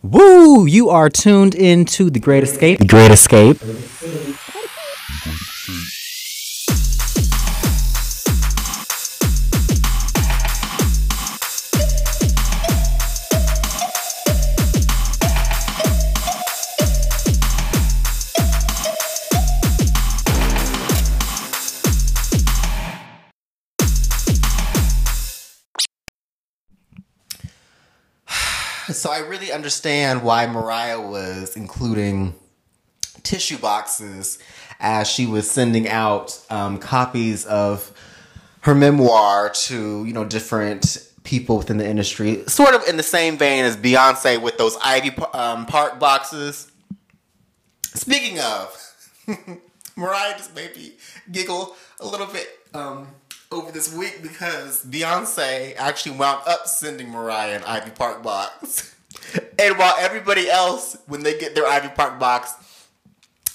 Woo! You are tuned into The Great Escape. The Great Escape. So I really understand why Mariah was including tissue boxes as she was sending out copies of her memoir to, you know, different people within the industry. Sort of in the same vein as Beyonce with those Ivy Park boxes. Speaking of, Mariah just made me giggle a little bit over this week because Beyonce actually wound up sending Mariah an Ivy Park box. And while everybody else, when they get their Ivy Park box,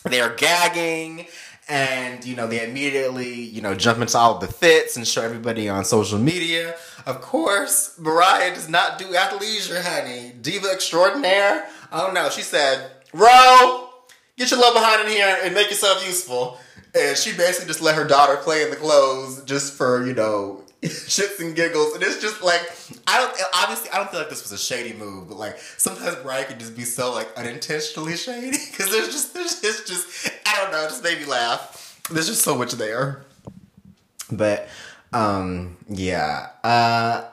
they are gagging and, you know, they immediately, you know, jump into all the fits and show everybody on social media. Of course, Mariah does not do athleisure, honey. Diva extraordinaire. I don't know. She said, "Ro, get your love behind in here and make yourself useful." And she basically just let her daughter play in the clothes just for, you know, shits and giggles. And it's just like, I don't feel like this was a shady move, but like sometimes Brian could just be so like unintentionally shady because it's just, I don't know, it just made me laugh. There's just so much there. But, yeah. I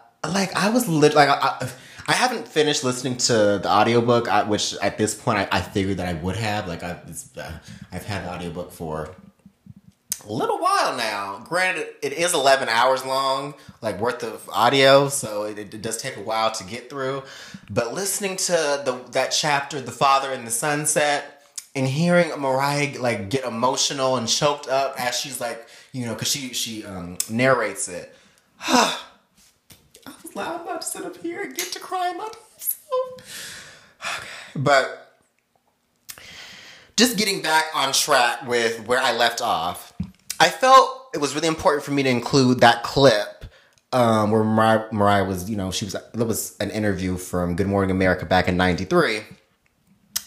haven't finished listening to the audiobook, which at this point I figured that I would have. Like I've had the audiobook for a little while now. Granted, it is 11 hours long, like worth of audio, so it does take a while to get through. But listening to that chapter, The Father and the Sunset, and hearing Mariah like get emotional and choked up as she's like, you know, because she narrates it. I was like, I'm about to sit up here and get to crying my myself. Okay, but just getting back on track with where I left off. I felt it was really important for me to include that clip where Mariah was, you know, that was an interview from Good Morning America back in 93,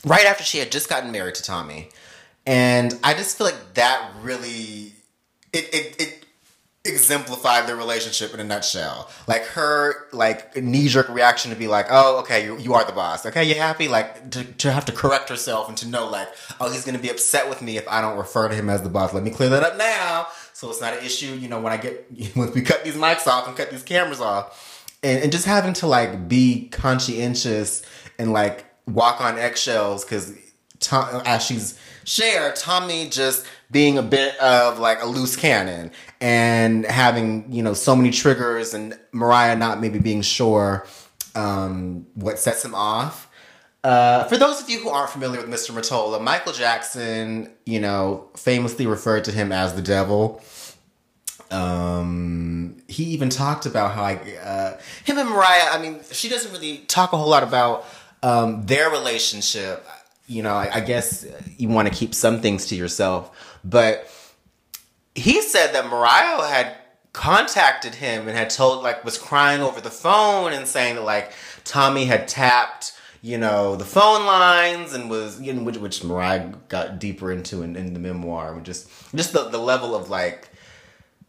right after she had just gotten married to Tommy. And I just feel like that really, it exemplified their relationship in a nutshell. Like her, like, knee-jerk reaction to be like, oh, okay, you are the boss. Okay, you happy? Like, to have to correct herself and to know, like, oh, he's going to be upset with me if I don't refer to him as the boss. Let me clear that up now so it's not an issue, you know, once we cut these mics off and cut these cameras off. And just having to, like, be conscientious and, like, walk on eggshells because as she's shared, Tommy just being a bit of, like, a loose cannon and having, you know, so many triggers and Mariah not maybe being sure what sets him off. For those of you who aren't familiar with Mr. Mottola, Michael Jackson, you know, famously referred to him as the devil. He even talked about how him and Mariah, I mean, she doesn't really talk a whole lot about their relationship. You know, I guess you want to keep some things to yourself. But he said that Mariah had contacted him and had told, like, was crying over the phone and saying that, like, Tommy had tapped, you know, the phone lines and was, you know, which Mariah got deeper into in the memoir. Just the level of, like,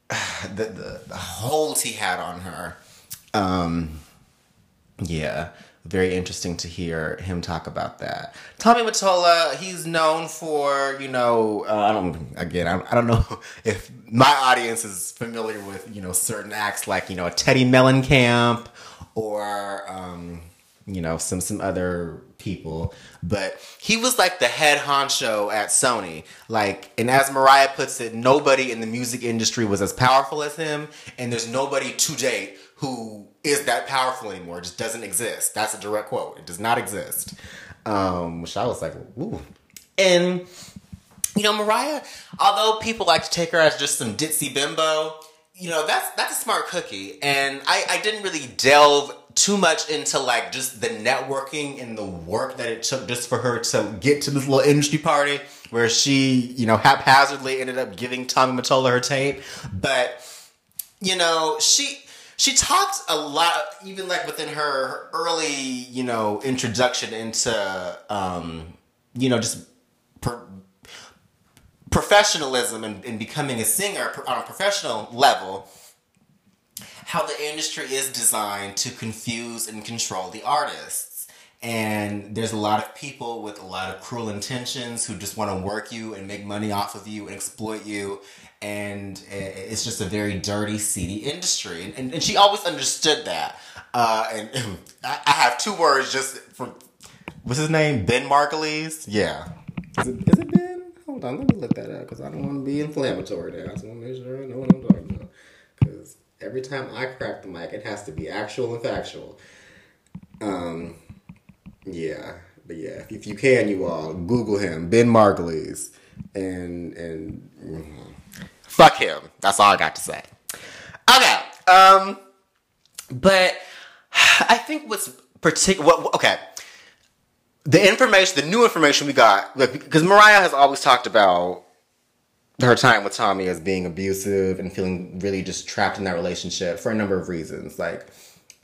the hold he had on her. Yeah. Very interesting to hear him talk about that. Tommy Mottola, he's known for, you know, I don't know if my audience is familiar with, you know, certain acts like, you know, a Teddy Mellencamp or, you know, some other people. But he was like the head honcho at Sony. Like, and as Mariah puts it, nobody in the music industry was as powerful as him. And there's nobody to date who is that powerful anymore. It just doesn't exist. That's a direct quote. It does not exist. Which I was like, ooh. And, you know, Mariah, although people like to take her as just some ditzy bimbo, you know, that's a smart cookie. And I didn't really delve too much into, like, just the networking and the work that it took just for her to get to this little industry party where she, you know, haphazardly ended up giving Tommy Mottola her tape. But, you know, she... She talked a lot, even like within her early, you know, introduction into, you know, just professionalism and becoming a singer on a professional level, how the industry is designed to confuse and control the artists. And there's a lot of people with a lot of cruel intentions who just want to work you and make money off of you and exploit you. And it's just a very dirty, seedy industry. And she always understood that. And I have two words just from... What's his name? Ben Margulies? Yeah. Is it Ben? Hold on, let me look that up, because I don't want to be inflammatory there. I just want to make sure I know what I'm talking about. Because every time I crack the mic, it has to be actual and factual. Yeah. But yeah, if you can, you all, Google him. Ben Margulies. And fuck him. That's all I got to say. Okay. But I think what's particular... Okay. The new information we got, because Mariah has always talked about her time with Tommy as being abusive and feeling really just trapped in that relationship for a number of reasons. Like,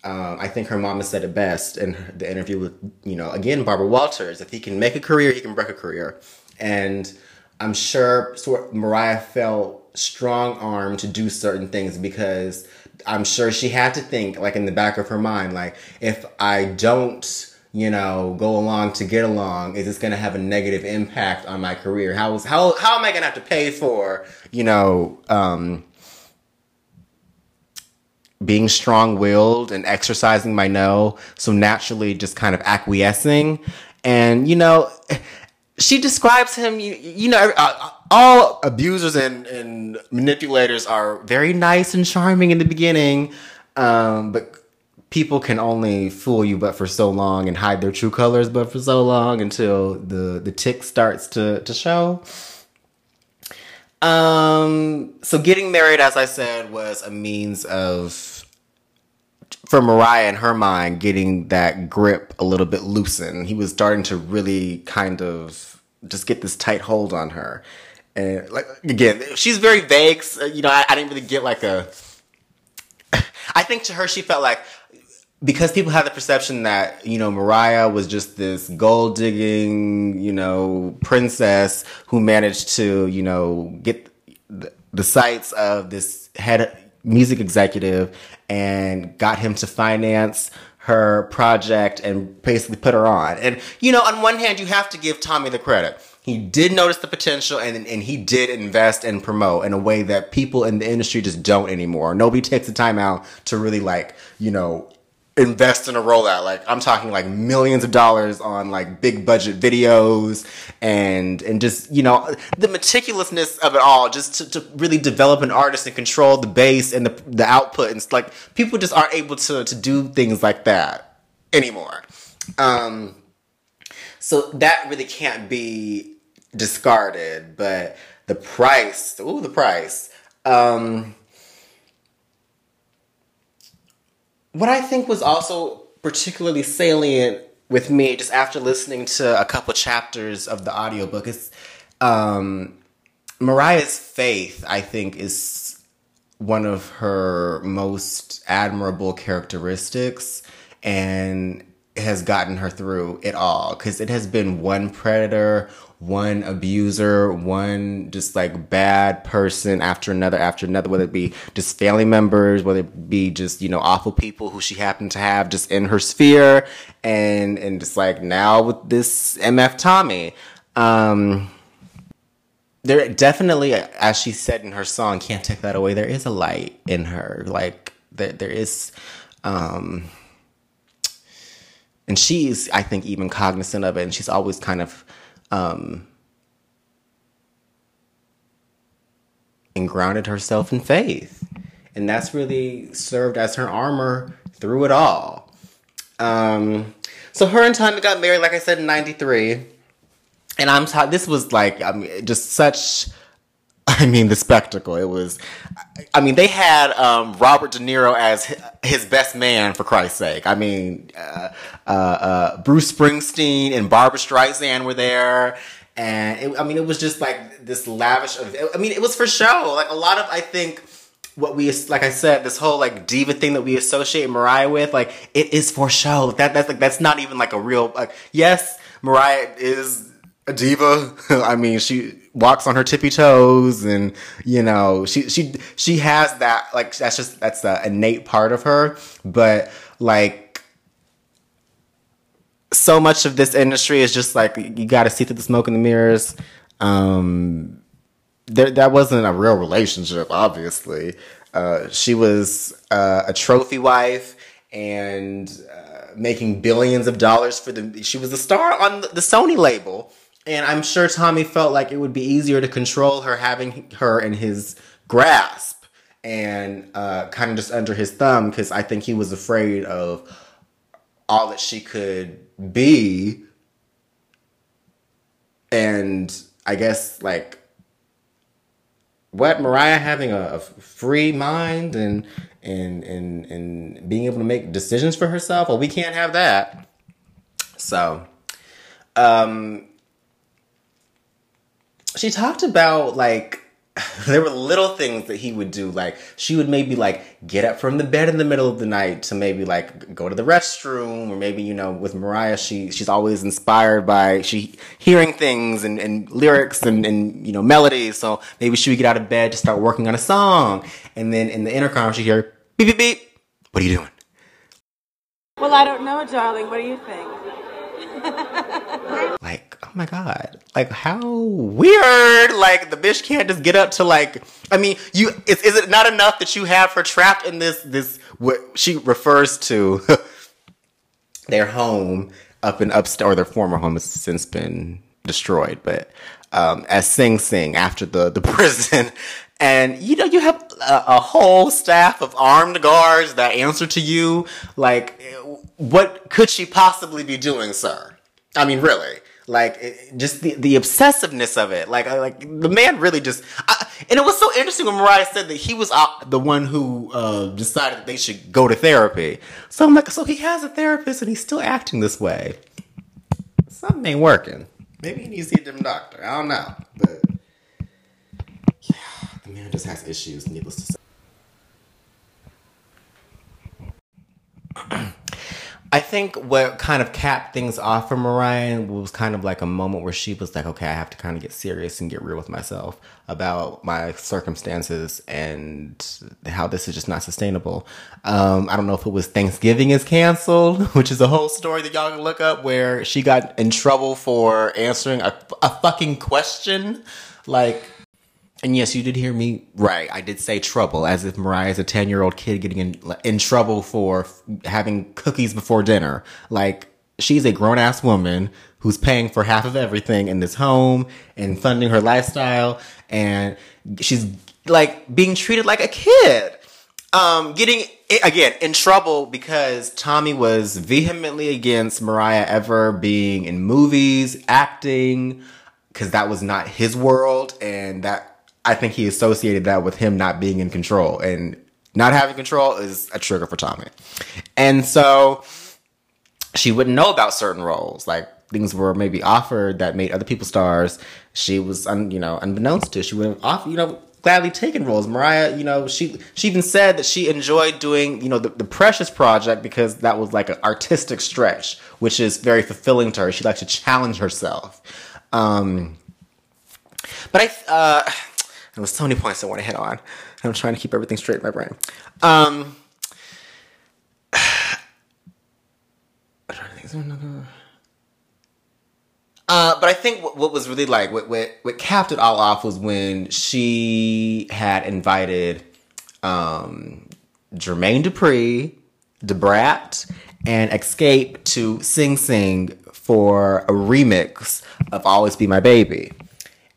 I think her mama said it best in the interview with, you know, again, Barbara Walters, if he can make a career, he can break a career. And I'm sure Mariah felt strong-armed to do certain things because I'm sure she had to think, like, in the back of her mind, like, if I don't... you know, go along to get along, is this going to have a negative impact on my career? How am I going to have to pay for, you know, being strong-willed and exercising my no, so naturally just kind of acquiescing? And, you know, she describes him, you know, all abusers and manipulators are very nice and charming in the beginning, but... people can only fool you but for so long and hide their true colors but for so long until the tick starts to show. So getting married, as I said, was a means of, for Mariah in her mind, getting that grip a little bit loosened. He was starting to really kind of just get this tight hold on her. And, like, again, she's very vague. So, you know, I didn't really get like a... I think to her she felt like... because people have the perception that, you know, Mariah was just this gold-digging, you know, princess who managed to, you know, get the sights of this head music executive and got him to finance her project and basically put her on. And, you know, on one hand, you have to give Tommy the credit. He did notice the potential, and he did invest and promote in a way that people in the industry just don't anymore. Nobody takes the time out to really, like, you know... invest in a rollout. Like, I'm talking like millions of dollars on like big budget videos and just, you know, the meticulousness of it all, just to really develop an artist and control the bass and the output. And like, people just aren't able to do things like that anymore. So that really can't be discarded, but the price, what I think was also particularly salient with me, just after listening to a couple chapters of the audiobook, is Mariah's faith, I think, is one of her most admirable characteristics and has gotten her through it all. Because it has been one predator, one abuser, one just like bad person after another, whether it be just family members, whether it be just, you know, awful people who she happened to have just in her sphere, and just like now with this MF Tommy. There definitely, as she said in her song, Can't Take That Away, there is a light in her. Like, there is... and she's, I think, even cognizant of it, and she's always kind of... and grounded herself in faith. And that's really served as her armor through it all. So her and Tommy got married, like I said, in 93. And I'm taught, this was like, I mean, just such, I mean, the spectacle. It was, I mean, they had Robert De Niro as his best man, for Christ's sake. I mean, Bruce Springsteen and Barbra Streisand were there. And, it was just like this lavish, it was for show. Like, a lot of, I think, what we, like I said, this whole like diva thing that we associate Mariah with, like it is for show. That's like, that's not even like a real, like, yes, Mariah is a diva. I mean, she walks on her tippy toes, and you know, she has that, like, that's just, that's the innate part of her. But like, so much of this industry is just like, you got to see through the smoke and the mirrors. That wasn't a real relationship, obviously. She was a trophy wife and making billions of dollars for the. She was a star on the Sony label, and I'm sure Tommy felt like it would be easier to control her having her in his grasp and kind of just under his thumb, because I think he was afraid of all that she could be, and I guess like what Mariah having a free mind and being able to make decisions for herself. Well, we can't have that. So, she talked about like there were little things that he would do. Like she would maybe like get up from the bed in the middle of the night to maybe like go to the restroom, or maybe, you know, with Mariah, she's always inspired by hearing things and lyrics and you know, melodies. So maybe she would get out of bed to start working on a song, and then in the intercom she'd hear beep beep beep. What are you doing? Well, I don't know, darling. What do you think? Like, oh my God, like how weird, like the bitch can't just get up to like, I mean, is it not enough that you have her trapped in this, what she refers to their home up in upstate, or their former home has since been destroyed, but as Sing Sing after the prison. And you know, you have a whole staff of armed guards that answer to you. Like, what could she possibly be doing, sir? I mean, really. Like, just the obsessiveness of it. Like the man really just... and it was so interesting when Mariah said that he was the one who decided that they should go to therapy. So I'm like, so he has a therapist and he's still acting this way. Something ain't working. Maybe he needs to see a damn doctor. I don't know. But yeah, the man just has issues, needless to say. I think what kind of capped things off for Mariah was kind of like a moment where she was like, okay, I have to kind of get serious and get real with myself about my circumstances and how this is just not sustainable. I don't know if it was Thanksgiving is canceled, which is a whole story that y'all can look up, where she got in trouble for answering a fucking question. Like, and yes, you did hear me right. I did say trouble, as if Mariah is a 10-year-old kid getting in trouble for having cookies before dinner. Like, she's a grown-ass woman who's paying for half of everything in this home and funding her lifestyle. And she's, like, being treated like a kid. Getting, again, in trouble because Tommy was vehemently against Mariah ever being in movies, acting, because that was not his world, and that... I think he associated that with him not being in control, and not having control is a trigger for Tommy. And so she wouldn't know about certain roles. Like, things were maybe offered that made other people stars. She was, unbeknownst to, she would have gladly taken roles. Mariah, she even said that she enjoyed doing, the Precious project, because that was like an artistic stretch, which is very fulfilling to her. She likes to challenge herself. There was so many points I want to hit on. I'm trying to keep everything straight in my brain. I'm trying to think, is there another? But I think what was really like, what capped it all off was when she had invited Jermaine Dupri, Da Brat, and Xscape to Sing Sing for a remix of Always Be My Baby.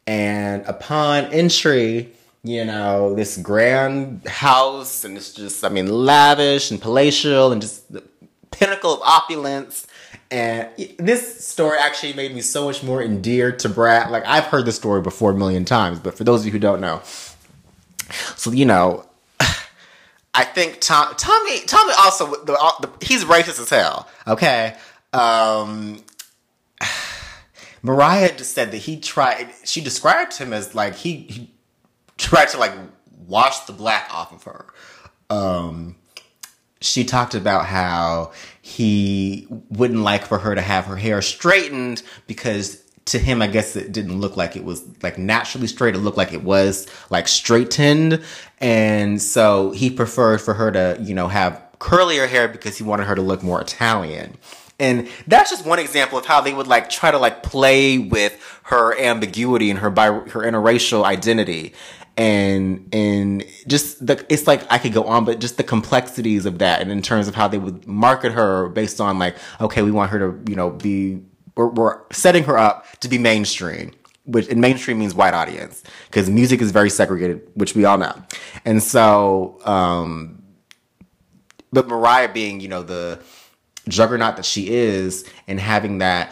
And upon entry, this grand house, and it's just, lavish and palatial and just the pinnacle of opulence. And this story actually made me so much more endeared to Brat. Like, I've heard this story before a million times, but for those of you who don't know. So, I think Tommy also, he's racist as hell, okay? Mariah just said that she described him as like, he tried to like washed the black off of her. She talked about how he wouldn't like for her to have her hair straightened because to him, I guess it didn't look like it was like naturally straight. It looked like it was like straightened. And so he preferred for her to, you know, have curlier hair because he wanted her to look more Italian. And that's just one example of how they would like try to like play with her ambiguity and her interracial identity. And just the, it's like I could go on, but just the complexities of that. And in terms of how they would market her based on like, okay, we want her to, you know, be, we're setting her up to be mainstream, which in mainstream means white audience because music is very segregated, which we all know. And so, but Mariah being, you know, the juggernaut that she is and having that,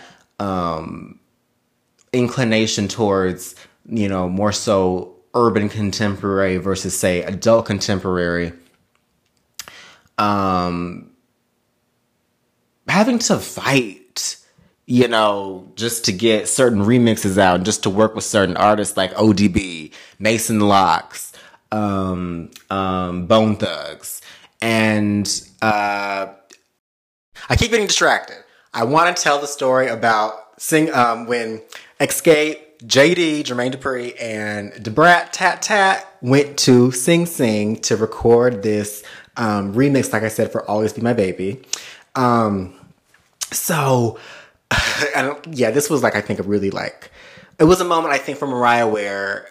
inclination towards, you know, more so urban contemporary versus, say, adult contemporary, having to fight, you know, just to get certain remixes out and just to work with certain artists like ODB, Mason Locks, Bone Thugs. And I keep getting distracted. I want to tell the story about when Xscape, JD, Jermaine Dupri, and Da Brat went to Sing Sing to record this remix, like I said, for Always Be My Baby. This was like, I think, a really like, it was a moment, I think, for Mariah where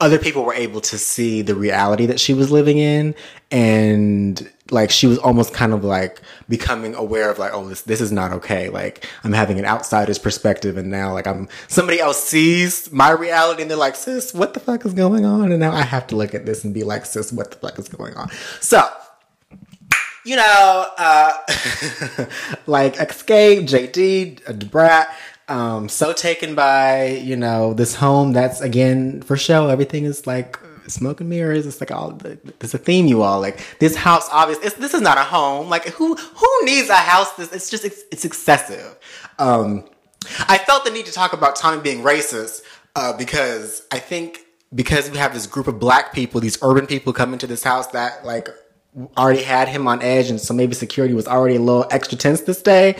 other people were able to see the reality that she was living in. And like, she was almost kind of like becoming aware of like, oh, this is not okay. Like, I'm having an outsider's perspective. And now like somebody else sees my reality and they're like, sis, what the fuck is going on? And now I have to look at this and be like, sis, what the fuck is going on? So, you know, like Xscape, JD, Da Brat, so taken by, you know, this home that's, again, for show, everything is like smoke and mirrors. It's like all, there's a theme, you all, like this house, obviously, this is not a home. Like who needs a house? It's excessive. I felt the need to talk about Tommy being racist, because we have this group of black people, these urban people come into this house that like already had him on edge. And so maybe security was already a little extra tense this day.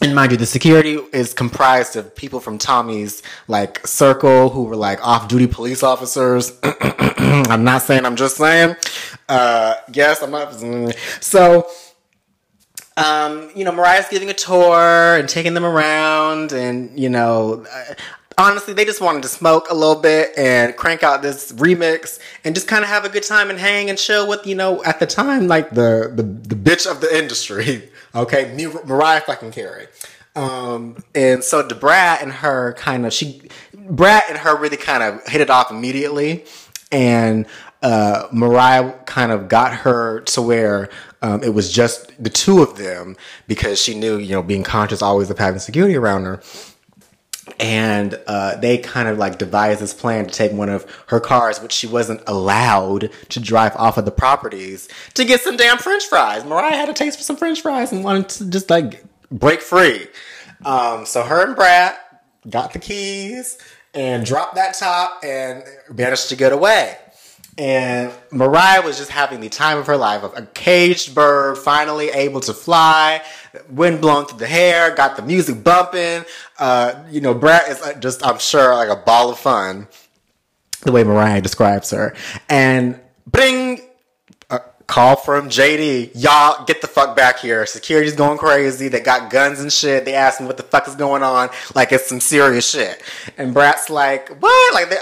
And mind you, the security is comprised of people from Tommy's, like, circle who were, like, off-duty police officers. I'm not saying, I'm just saying. Yes, I'm not. So, you know, Mariah's giving a tour and taking them around. And, you know, honestly, they just wanted to smoke a little bit and crank out this remix and just kind of have a good time and hang and chill with, you know, at the time, like, the bitch of the industry. Okay, Mariah fucking Carey. And so Da Brat and her kind of, really kind of hit it off immediately. And Mariah kind of got her to where it was just the two of them because she knew, you know, being conscious always of having security around her. And they kind of like devised this plan to take one of her cars, which she wasn't allowed to drive off of the properties, to get some damn French fries. Mariah had a taste for some French fries and wanted to just like break free. So her and Brat got the keys and dropped that top and managed to get away. And Mariah was just having the time of her life, of a caged bird, finally able to fly, wind blown through the hair, got the music bumping. You know, Brat is just, I'm sure, like a ball of fun, the way Mariah describes her. And bring a call from JD. Y'all, get the fuck back here. Security's going crazy. They got guns and shit. They asked me what the fuck is going on. Like, it's some serious shit. And Brat's like, what? Like,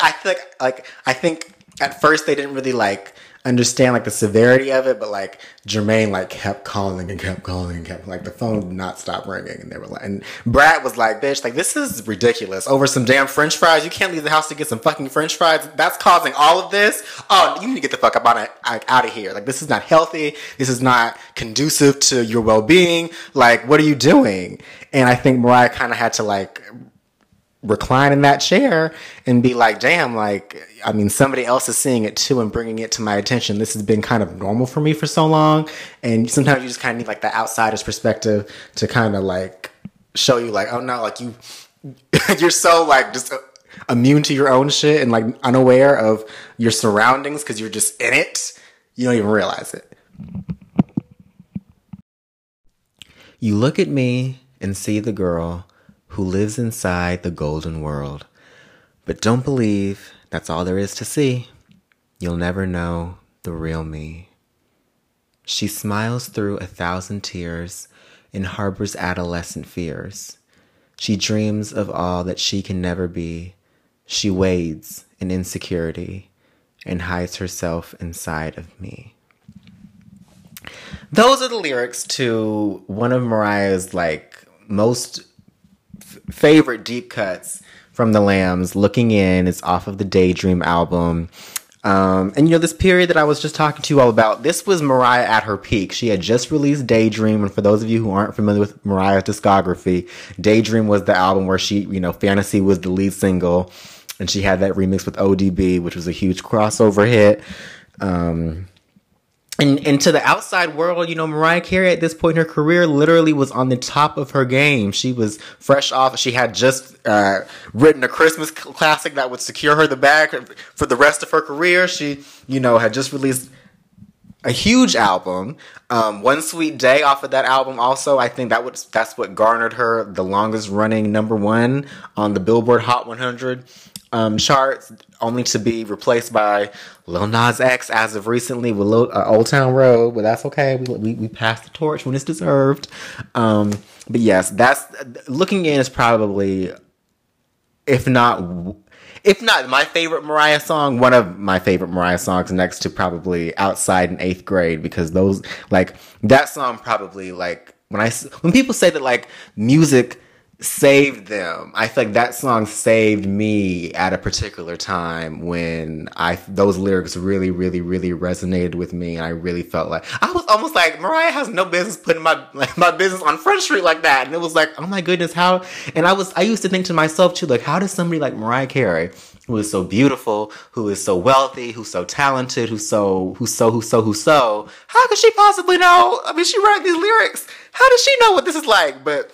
I think... At first, they didn't really, like, understand, like, the severity of it. But, like, Jermaine, like, kept calling and kept calling and kept... Like, the phone did not stop ringing. And they were like... And Brat was like, bitch, like, this is ridiculous. Over some damn French fries? You can't leave the house to get some fucking French fries? That's causing all of this? Oh, you need to get the fuck up out of here. Like, this is not healthy. This is not conducive to your well-being. Like, what are you doing? And I think Mariah kind of had to, like... recline in that chair and be like, damn, like, I mean, somebody else is seeing it too and bringing it to my attention. This has been kind of normal for me for so long. And sometimes you just kind of need like the outsider's perspective to kind of like show you like, oh no, like you're so like just immune to your own shit and like unaware of your surroundings because you're just in it. You don't even realize it. You look at me and see the girl who lives inside the golden world, but don't believe that's all there is to see. You'll never know the real me. She smiles through 1,000 tears and harbors adolescent fears. She dreams of all that she can never be. She wades in insecurity and hides herself inside of me. Those are the lyrics to one of Mariah's like most favorite deep cuts from the Lambs. Looking In is off of the Daydream album. And you know, this period that I was just talking to you all about, this was Mariah at her peak. She had just released Daydream. And for those of you who aren't familiar with Mariah's discography, Daydream was the album where she, you know, Fantasy was the lead single. And she had that remix with ODB, which was a huge crossover hit. And to the outside world, you know, Mariah Carey at this point in her career literally was on the top of her game. She was fresh off. She had just written a Christmas classic that would secure her the bag for the rest of her career. She, you know, had just released a huge album. One Sweet Day off of that album also. I think that's what garnered her the longest running #1 on the Billboard Hot 100. Charts, only to be replaced by Lil Nas X as of recently with Old Town Road, but that's okay. We passed the torch when it's deserved. But yes, that's Looking In is probably, if not my favorite Mariah song, one of my favorite Mariah songs, next to probably Outside in 8th grade, because those like that song probably like when people say that like music saved them, I feel like that song saved me at a particular time when those lyrics really, really, really resonated with me. And I really felt like I was almost like, Mariah has no business putting my business on Front Street like that. And it was like, oh my goodness, how? And I used to think to myself too, like, how does somebody like Mariah Carey, who is so beautiful, who is so wealthy, who's so talented, who's so, how could she possibly know? I mean, she wrote these lyrics. How does she know what this is like? But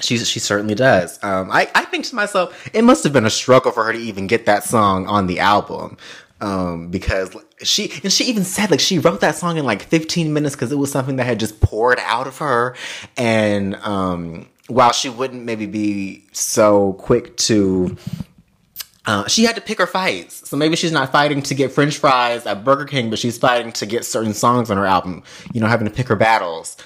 She certainly does. I think to myself, it must have been a struggle for her to even get that song on the album. Because she even said like she wrote that song in like 15 minutes because it was something that had just poured out of her. And while she wouldn't maybe be so quick to... she had to pick her fights. So maybe she's not fighting to get French fries at Burger King, but she's fighting to get certain songs on her album. You know, having to pick her battles.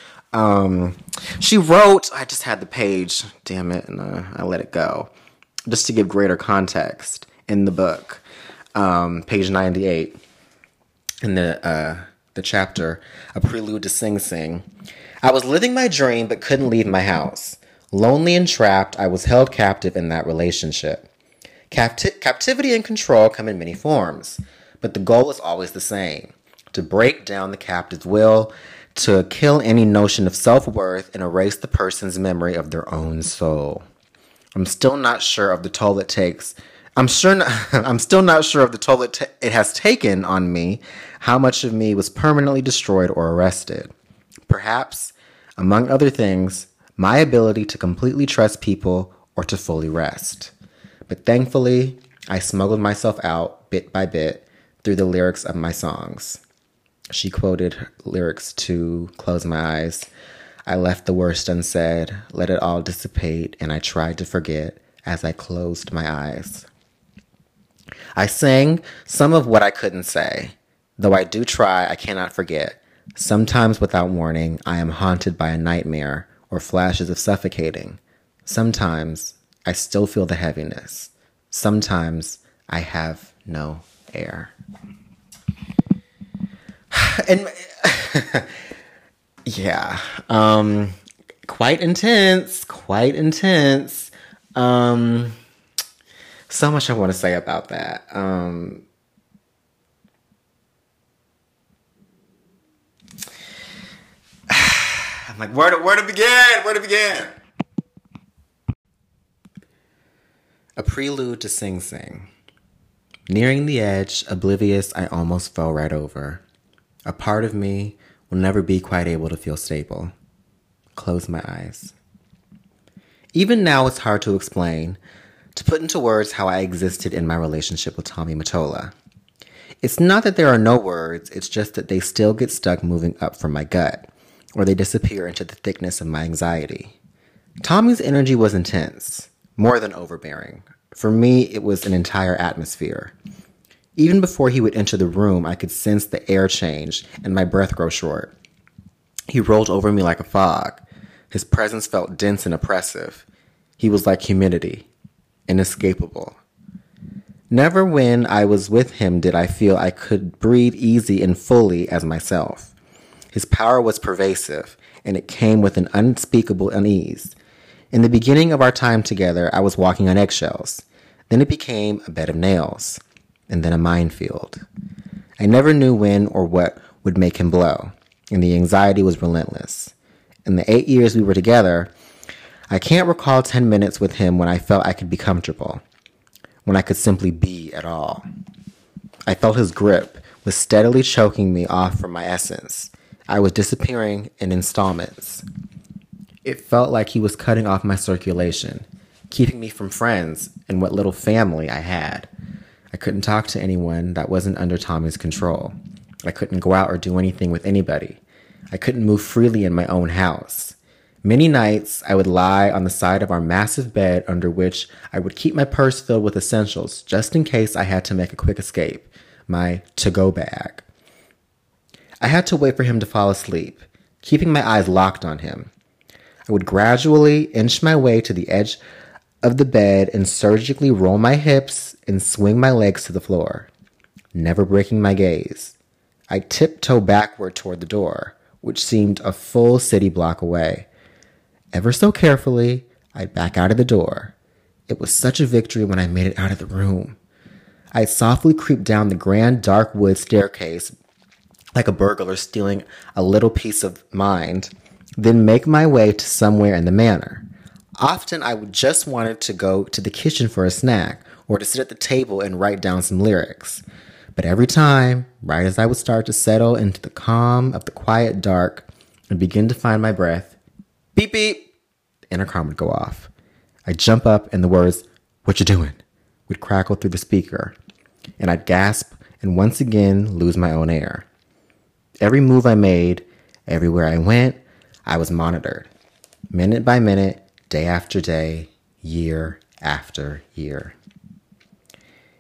She wrote, I just had the page, damn it, and I let it go, just to give greater context in the book, page 98, in the chapter, A Prelude to Sing Sing. I was living my dream, but couldn't leave my house. Lonely and trapped, I was held captive in that relationship. Captivity and control come in many forms, but the goal is always the same, to break down the captive's will, to kill any notion of self-worth and erase the person's memory of their own soul. I'm still not sure of the toll it has taken on me, how much of me was permanently destroyed or arrested. Perhaps, among other things, my ability to completely trust people or to fully rest. But thankfully, I smuggled myself out bit by bit through the lyrics of my songs. She quoted lyrics to Close My Eyes. I left the worst unsaid, let it all dissipate, and I tried to forget as I closed my eyes. I sang some of what I couldn't say. Though I do try, I cannot forget. Sometimes without warning, I am haunted by a nightmare or flashes of suffocating. Sometimes I still feel the heaviness. Sometimes I have no air. And yeah, quite intense. So much I want to say about that. I'm like, where to begin? A Prelude to Sing Sing. Nearing the edge, oblivious, I almost fell right over. A part of me will never be quite able to feel stable. Close my eyes. Even now it's hard to explain, To put into words how I existed in my relationship with Tommy Mottola. It's not that there are no words, it's just that they still get stuck moving up from my gut, or they disappear into the thickness of my anxiety. Tommy's energy was intense, more than overbearing. For me, it was an entire atmosphere. Even before he would enter the room, I could sense the air change and my breath grow short. He rolled over me like a fog. His presence felt dense and oppressive. He was like humidity. Inescapable. Never when I was with him did I feel I could breathe easy and fully as myself. His power was pervasive, and it came with an unspeakable unease. In the beginning of our time together, I was walking on eggshells. Then it became a bed of nails, and then a minefield. I never knew when or what would make him blow, and the anxiety was relentless. In the 8 years we were together, I can't recall 10 minutes with him when I felt I could be comfortable, when I could simply be at all. I felt his grip was steadily choking me off from my essence. I was disappearing in installments. It felt like he was cutting off my circulation, keeping me from friends and what little family I had. I couldn't talk to anyone that wasn't under Tommy's control. I couldn't go out or do anything with anybody. I couldn't move freely in my own house. Many nights, I would lie on the side of our massive bed under which I would keep my purse filled with essentials just in case I had to make a quick escape, my to-go bag. I had to wait for him to fall asleep, keeping my eyes locked on him. I would gradually inch my way to the edge of the bed and surgically roll my hips and swing my legs to the floor, never breaking my gaze. I tiptoed backward toward the door, which seemed a full city block away. Ever so carefully, I'd back out of the door. It was such a victory when I made it out of the room. I'd softly creep down the grand dark wood staircase like a burglar stealing a little piece of mind, then make my way to somewhere in the manor. Often I would just wanted to go to the kitchen for a snack or to sit at the table and write down some lyrics. But every time, right as I would start to settle into the calm of the quiet dark and begin to find my breath, beep, beep, the intercom would go off. I'd jump up and the words, "What you doing?" would crackle through the speaker. And I'd gasp and once again lose my own air. Every move I made, everywhere I went, I was monitored. Minute by minute, day after day, year after year.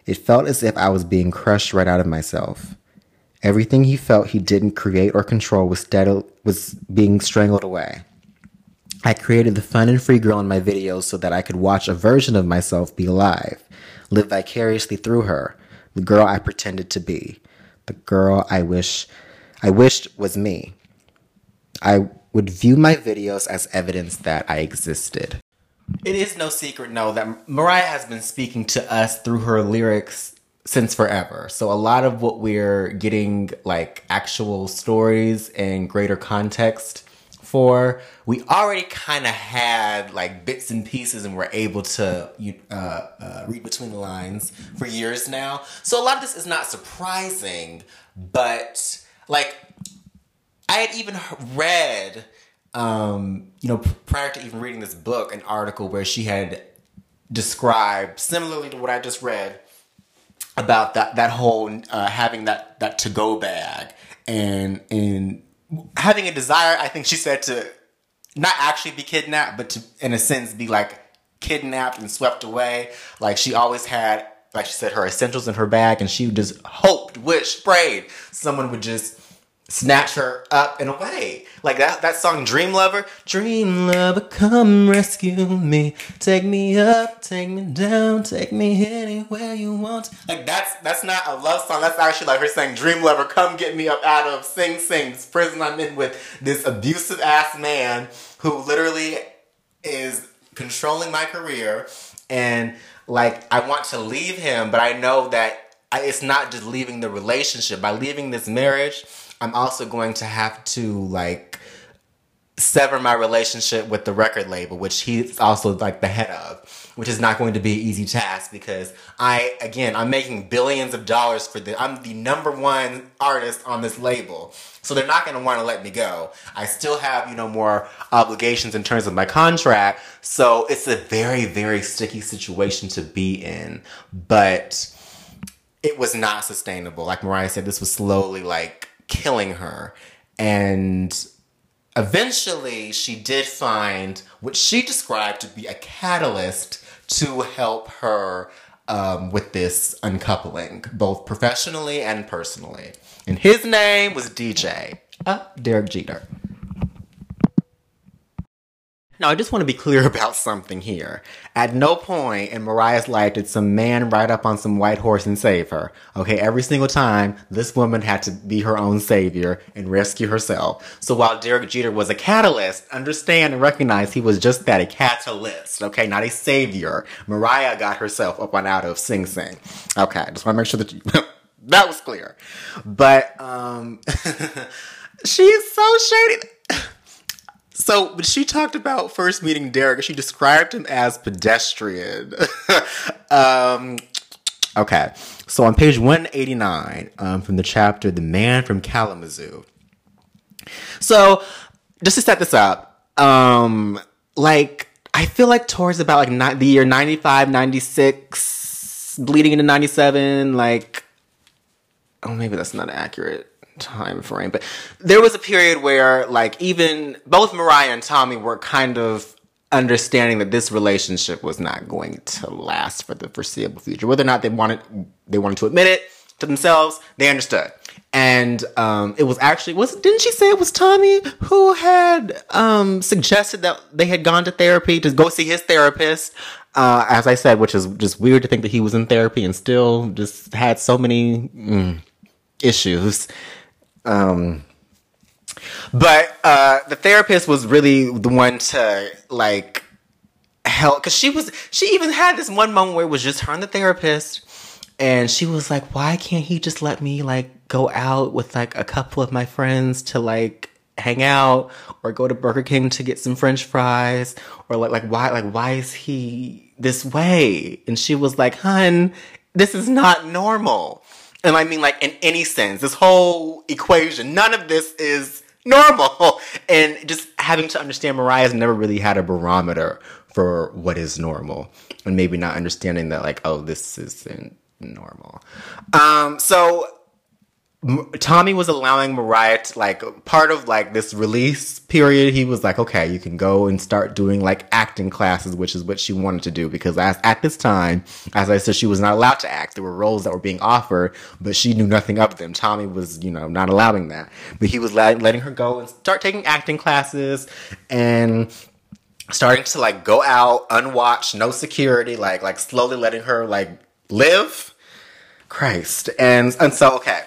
It felt as if I was being crushed right out of myself. Everything he felt he didn't create or control was being strangled away. I created the fun and free girl in my videos so that I could watch a version of myself be alive, live vicariously through her, the girl I pretended to be, the girl I wished was me. I would view my videos as evidence that I existed. It is no secret, no, that Mariah has been speaking to us through her lyrics since forever. So a lot of what we're getting, like, actual stories and greater context for, we already kind of had like bits and pieces and were able to read between the lines for years now. So a lot of this is not surprising, but like I had even read, prior to even reading this book, an article where she had described, similarly to what I just read, about that whole having that to-go bag and having a desire, I think she said, to not actually be kidnapped, but to, in a sense, be like kidnapped and swept away. Like she always had, like she said, her essentials in her bag, and she just hoped, wished, prayed someone would just snatch her up and away. Like that song, Dream Lover. Dream Lover, come rescue me. Take me up, take me down, take me anywhere you want. Like that's not a love song. That's actually like her saying, Dream Lover, come get me up out of Sing Sing, this prison I'm in with this abusive ass man who literally is controlling my career. And like, I want to leave him, but I know that it's not just leaving the relationship. By leaving this marriage, I'm also going to have to, like, sever my relationship with the record label, which he's also like the head of, which is not going to be an easy task because I'm making billions of dollars for this. I'm the number one artist on this label. So they're not going to want to let me go. I still have, more obligations in terms of my contract. So it's a very, very sticky situation to be in. But it was not sustainable. Like Mariah said, this was slowly like killing her. And eventually she did find what she described to be a catalyst to help her with this uncoupling, both professionally and personally. And his name was DJ. Derek Jeter. Now, I just want to be clear about something here. At no point in Mariah's life did some man ride up on some white horse and save her. Okay, every single time, this woman had to be her own savior and rescue herself. So while Derek Jeter was a catalyst, understand and recognize he was just that, a catalyst, okay, not a savior. Mariah got herself up and out of Sing Sing. Okay, I just want to make sure that that was clear. But, she is so shady. So when she talked about first meeting Derek, she described him as pedestrian. Okay, so on page 189 from the chapter The Man from Kalamazoo. So just to set this up, I feel like towards about the year 95, 96, bleeding into 97, maybe that's not accurate time frame, but there was a period where even both Mariah and Tommy were kind of understanding that this relationship was not going to last for the foreseeable future, whether or not they wanted to admit it to themselves. They understood. And it was actually, didn't she say it was Tommy who had suggested that they had gone to therapy, to go see his therapist? As I said, which is just weird to think that he was in therapy and still just had so many issues. But the therapist was really the one to help, because she even had this one moment where it was just her and the therapist, and she was like, why can't he just let me go out with a couple of my friends to hang out, or go to Burger King to get some French fries, or why is he this way? And she was like, hun, this is not normal. And I mean, in any sense, this whole equation, none of this is normal. And just having to understand Mariah's never really had a barometer for what is normal. And maybe not understanding that, oh, this isn't normal. So Tommy was allowing Mariah to, part of, this release period, he was like, okay, you can go and start doing, acting classes, which is what she wanted to do, because at this time, as I said, she was not allowed to act. There were roles that were being offered, but she knew nothing of them. Tommy was, not allowing that. But he was letting her go and start taking acting classes and starting to, go out, unwatched, no security, slowly letting her, live. Christ. And so, okay.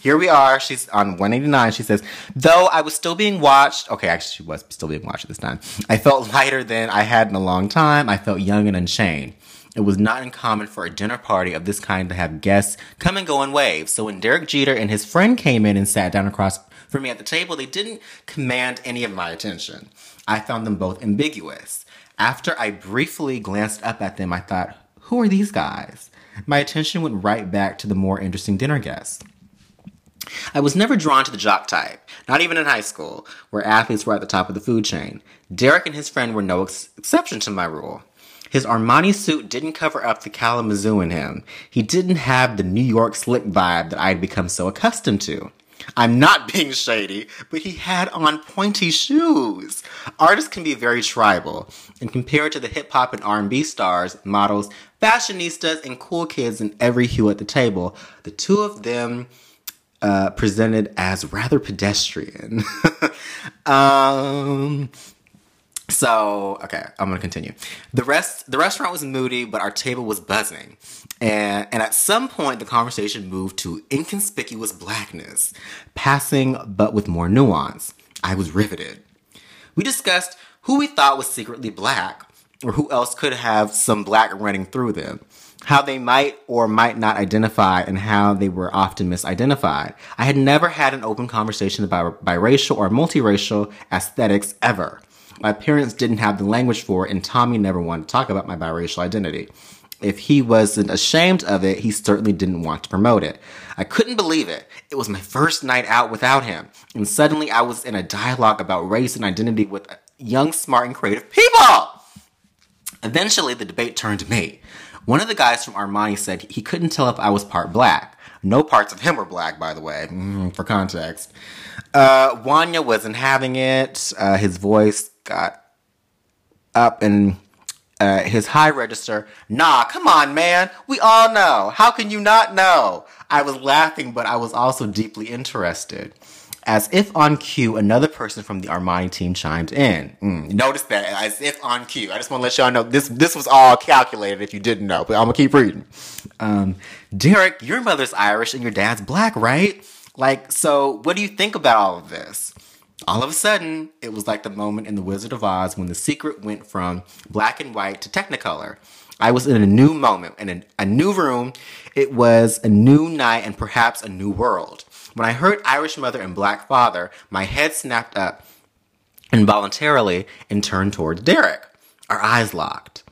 Here we are. She's on 189. She says, though I was still being watched. Okay, actually, she was still being watched at this time. I felt lighter than I had in a long time. I felt young and unchained. It was not uncommon for a dinner party of this kind to have guests come and go in waves. So when Derek Jeter and his friend came in and sat down across from me at the table, they didn't command any of my attention. I found them both ambiguous. After I briefly glanced up at them, I thought, who are these guys? My attention went right back to the more interesting dinner guests. I was never drawn to the jock type, not even in high school, where athletes were at the top of the food chain. Derek and his friend were no exception to my rule. His Armani suit didn't cover up the Kalamazoo in him. He didn't have the New York slick vibe that I had become so accustomed to. I'm not being shady, but he had on pointy shoes. Artists can be very tribal, and compared to the hip-hop and R&B stars, models, fashionistas, and cool kids in every hue at the table, the two of them presented as rather pedestrian. So, okay, I'm going to continue. The restaurant was moody, but our table was buzzing. And at some point, the conversation moved to inconspicuous blackness, passing but with more nuance. I was riveted. We discussed who we thought was secretly black, or who else could have some black running through them, how they might or might not identify, and how they were often misidentified. I had never had an open conversation about biracial or multiracial aesthetics ever. My parents didn't have the language for it, and Tommy never wanted to talk about my biracial identity. If he wasn't ashamed of it, he certainly didn't want to promote it. I couldn't believe it. It was my first night out without him, and suddenly I was in a dialogue about race and identity with young, smart, and creative people. Eventually, the debate turned to me. One of the guys from Armani said he couldn't tell if I was part black. No parts of him were black, by the way, for context. Wanya wasn't having it. His voice got up in his high register. Nah, come on, man. We all know. How can you not know? I was laughing, but I was also deeply interested. As if on cue, another person from the Armani team chimed in. Notice that, as if on cue. I just want to let y'all know this was all calculated if you didn't know, but I'm going to keep reading. Derek, your mother's Irish and your dad's black, right? Like, so what do you think about all of this? All of a sudden, it was like the moment in The Wizard of Oz when the secret went from black and white to technicolor. I was in a new moment, in a new room. It was a new night and perhaps a new world. When I heard Irish mother and black father, my head snapped up involuntarily and turned toward Derek. Our eyes locked.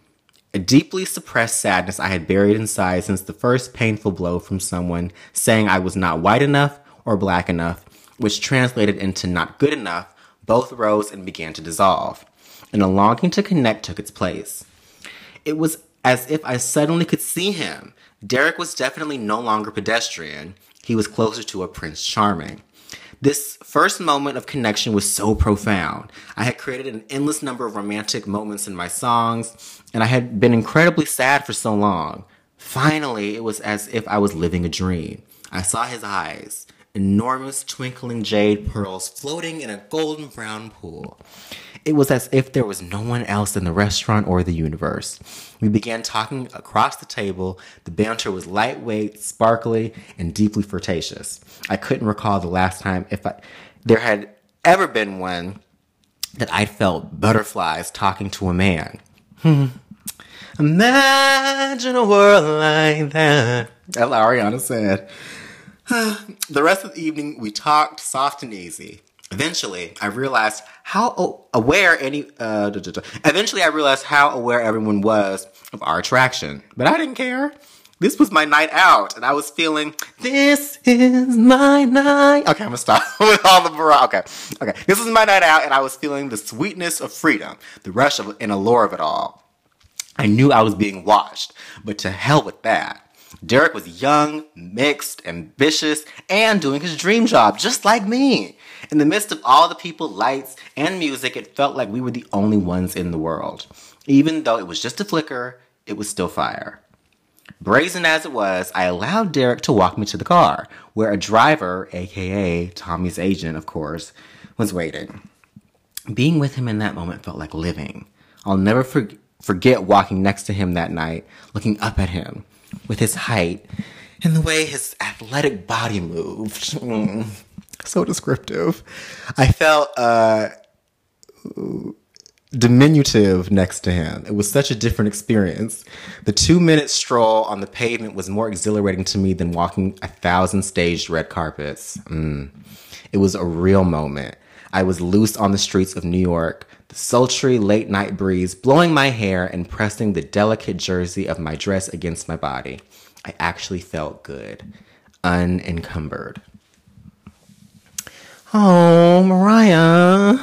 A deeply suppressed sadness I had buried inside since the first painful blow from someone saying I was not white enough or black enough, which translated into not good enough, both rose and began to dissolve. And a longing to connect took its place. It was as if I suddenly could see him. Derek was definitely no longer pedestrian. He was closer to a Prince Charming. This first moment of connection was so profound. I had created an endless number of romantic moments in my songs, and I had been incredibly sad for so long. Finally, it was as if I was living a dream. I saw his eyes, enormous twinkling jade pearls floating in a golden brown pool. It was as if there was no one else in the restaurant or the universe. We began talking across the table. The banter was lightweight, sparkly, and deeply flirtatious. I couldn't recall the last time there had ever been one that I felt butterflies talking to a man. Imagine a world like that. That's what Ariana said. The rest of the evening, we talked soft and easy. Eventually, I realized how aware everyone was of our attraction. But I didn't care. This was my night out, and I was feeling, this is my night. Okay, I'm gonna stop with all the barrage. Okay. This is my night out, and I was feeling the sweetness of freedom, the rush of and allure of it all. I knew I was being watched, but to hell with that. Derek was young, mixed, ambitious, and doing his dream job, just like me. In the midst of all the people, lights, and music, it felt like we were the only ones in the world. Even though it was just a flicker, it was still fire. Brazen as it was, I allowed Derek to walk me to the car, where a driver, aka Tommy's agent, of course, was waiting. Being with him in that moment felt like living. I'll never forget walking next to him that night, looking up at him. With his height and the way his athletic body moved. So descriptive. I felt diminutive next to him. It was such a different experience. The 2-minute stroll on the pavement was more exhilarating to me than walking 1,000 staged red carpets. It was a real moment. I was loose on the streets of New York, the sultry late-night breeze blowing my hair and pressing the delicate jersey of my dress against my body. I actually felt good, unencumbered. Oh, Mariah.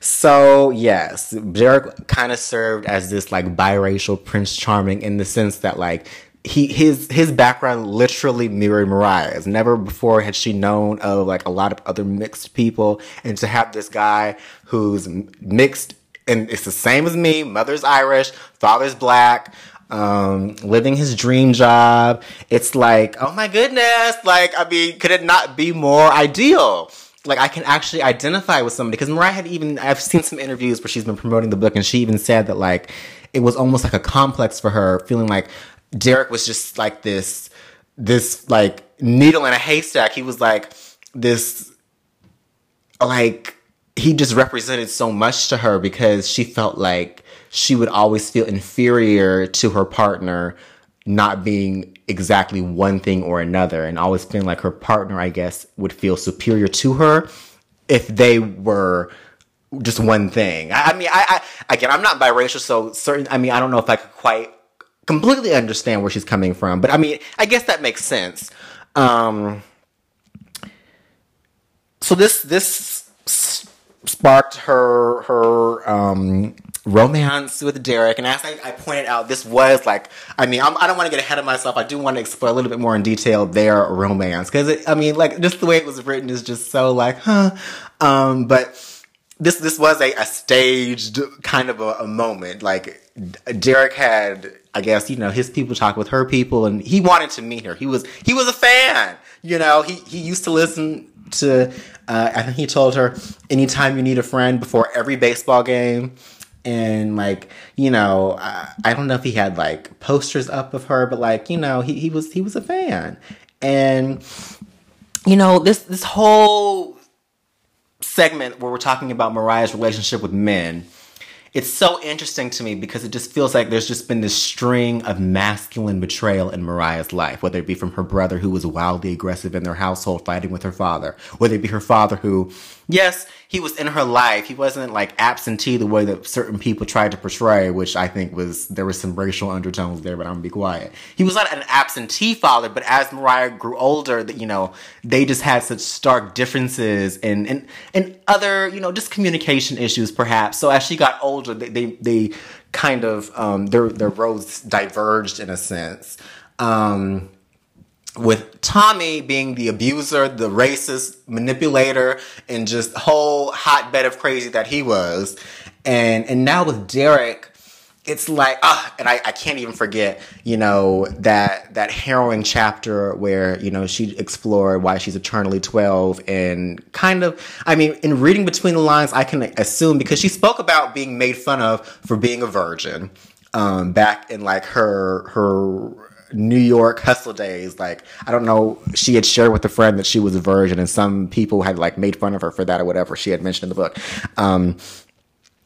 So, yes, Derek kind of served as this, like, biracial Prince Charming in the sense that, like, his background literally mirrored Mariah's. Never before had she known of like a lot of other mixed people, and to have this guy who's mixed and it's the same as me, mother's Irish, father's black, living his dream job. It's like, oh my goodness, like, I mean, could it not be more ideal? Like, I can actually identify with somebody, because Mariah had I've seen some interviews where she's been promoting the book, and she even said that, like, it was almost like a complex for her, feeling like Derek was just like this like needle in a haystack. He was like this, like, he just represented so much to her, because she felt like she would always feel inferior to her partner not being exactly one thing or another, and always feeling like her partner, I guess, would feel superior to her if they were just one thing. I mean, again, I'm not biracial, so I don't know if I could quite completely understand where she's coming from, but I mean, I guess that makes sense. So this sparked her romance with Derek, and as I pointed out, this was like, I mean, I don't want to get ahead of myself. I do want to explore a little bit more in detail their romance, because I mean, like, just the way it was written is just so like, huh. But This was a staged kind of a moment. Like, Derek had, I guess, you know, his people talk with her people, and he wanted to meet her. He was a fan. You know, he used to listen to, I think he told her, anytime you need a friend, before every baseball game. And, like, you know, I don't know if he had, like, posters up of her, but, like, you know, he was a fan. And, you know, this whole segment where we're talking about Mariah's relationship with men, it's so interesting to me because it just feels like there's just been this string of masculine betrayal in Mariah's life, whether it be from her brother, who was wildly aggressive in their household, fighting with her father, whether it be her father, who, yes, he was in her life, he wasn't like absentee the way that certain people tried to portray, which I think was, there was some racial undertones there, but I'm gonna be quiet. He was not an absentee father, but as Mariah grew older, that, you know, they just had such stark differences and other, you know, just communication issues perhaps. So as she got older, They kind of their roads diverged in a sense, with Tommy being the abuser, the racist manipulator, and just whole hotbed of crazy that he was, and now with Derek, it's like and I can't even forget, you know, that harrowing chapter where, you know, she explored why she's eternally 12, and kind of, I mean, in reading between the lines, I can assume, because she spoke about being made fun of for being a virgin, back in like her New York hustle days. Like, I don't know, she had shared with a friend that she was a virgin, and some people had like made fun of her for that or whatever she had mentioned in the book.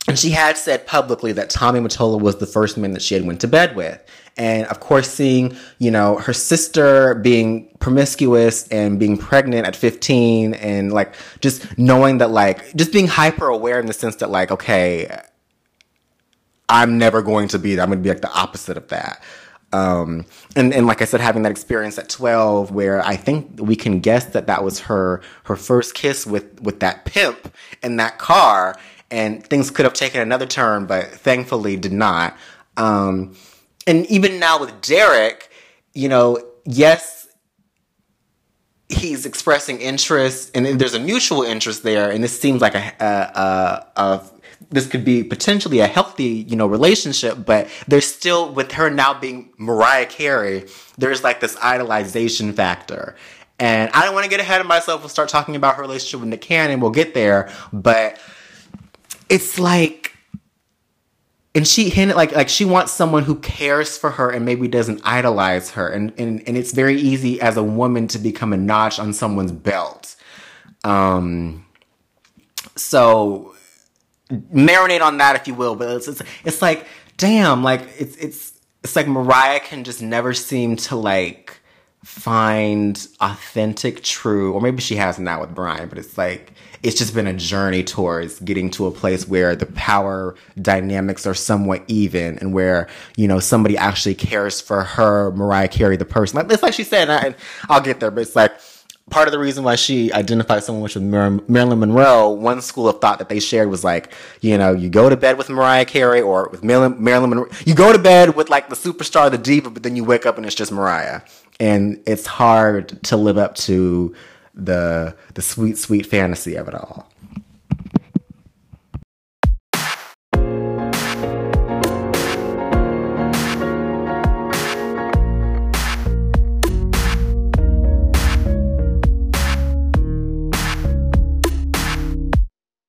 And she had said publicly that Tommy Mottola was the first man that she had went to bed with. And of course, seeing, you know, her sister being promiscuous and being pregnant at 15, and like, just knowing that, like, just being hyper aware in the sense that, like, okay, I'm never going to be that. I'm going to be like the opposite of that. And like I said, having that experience at 12, where I think we can guess that was her first kiss with that pimp in that car. And things could have taken another turn, but thankfully did not. And even now with Derek, you know, yes, he's expressing interest, and there's a mutual interest there, and this seems like this could be potentially a healthy, you know, relationship, but there's still, with her now being Mariah Carey, there's like this idolization factor. And I don't want to get ahead of myself and start talking about her relationship with Nick Cannon. We'll get there, but it's like, and she hinted like she wants someone who cares for her and maybe doesn't idolize her. And it's very easy as a woman to become a notch on someone's belt. So marinate on that, if you will. But it's like, damn, like it's like Mariah can just never seem to like find authentic, true, or maybe she has now with Brian, but it's like, it's just been a journey towards getting to a place where the power dynamics are somewhat even, and where, you know, somebody actually cares for her, Mariah Carey, the person. It's like she said, and I'll get there, but it's like, part of the reason why she identified so much with Marilyn Monroe, one school of thought that they shared was like, you know, you go to bed with Mariah Carey or with Marilyn Monroe, you go to bed with like the superstar, the diva, but then you wake up and it's just Mariah. And it's hard to live up to the sweet, sweet fantasy of it all.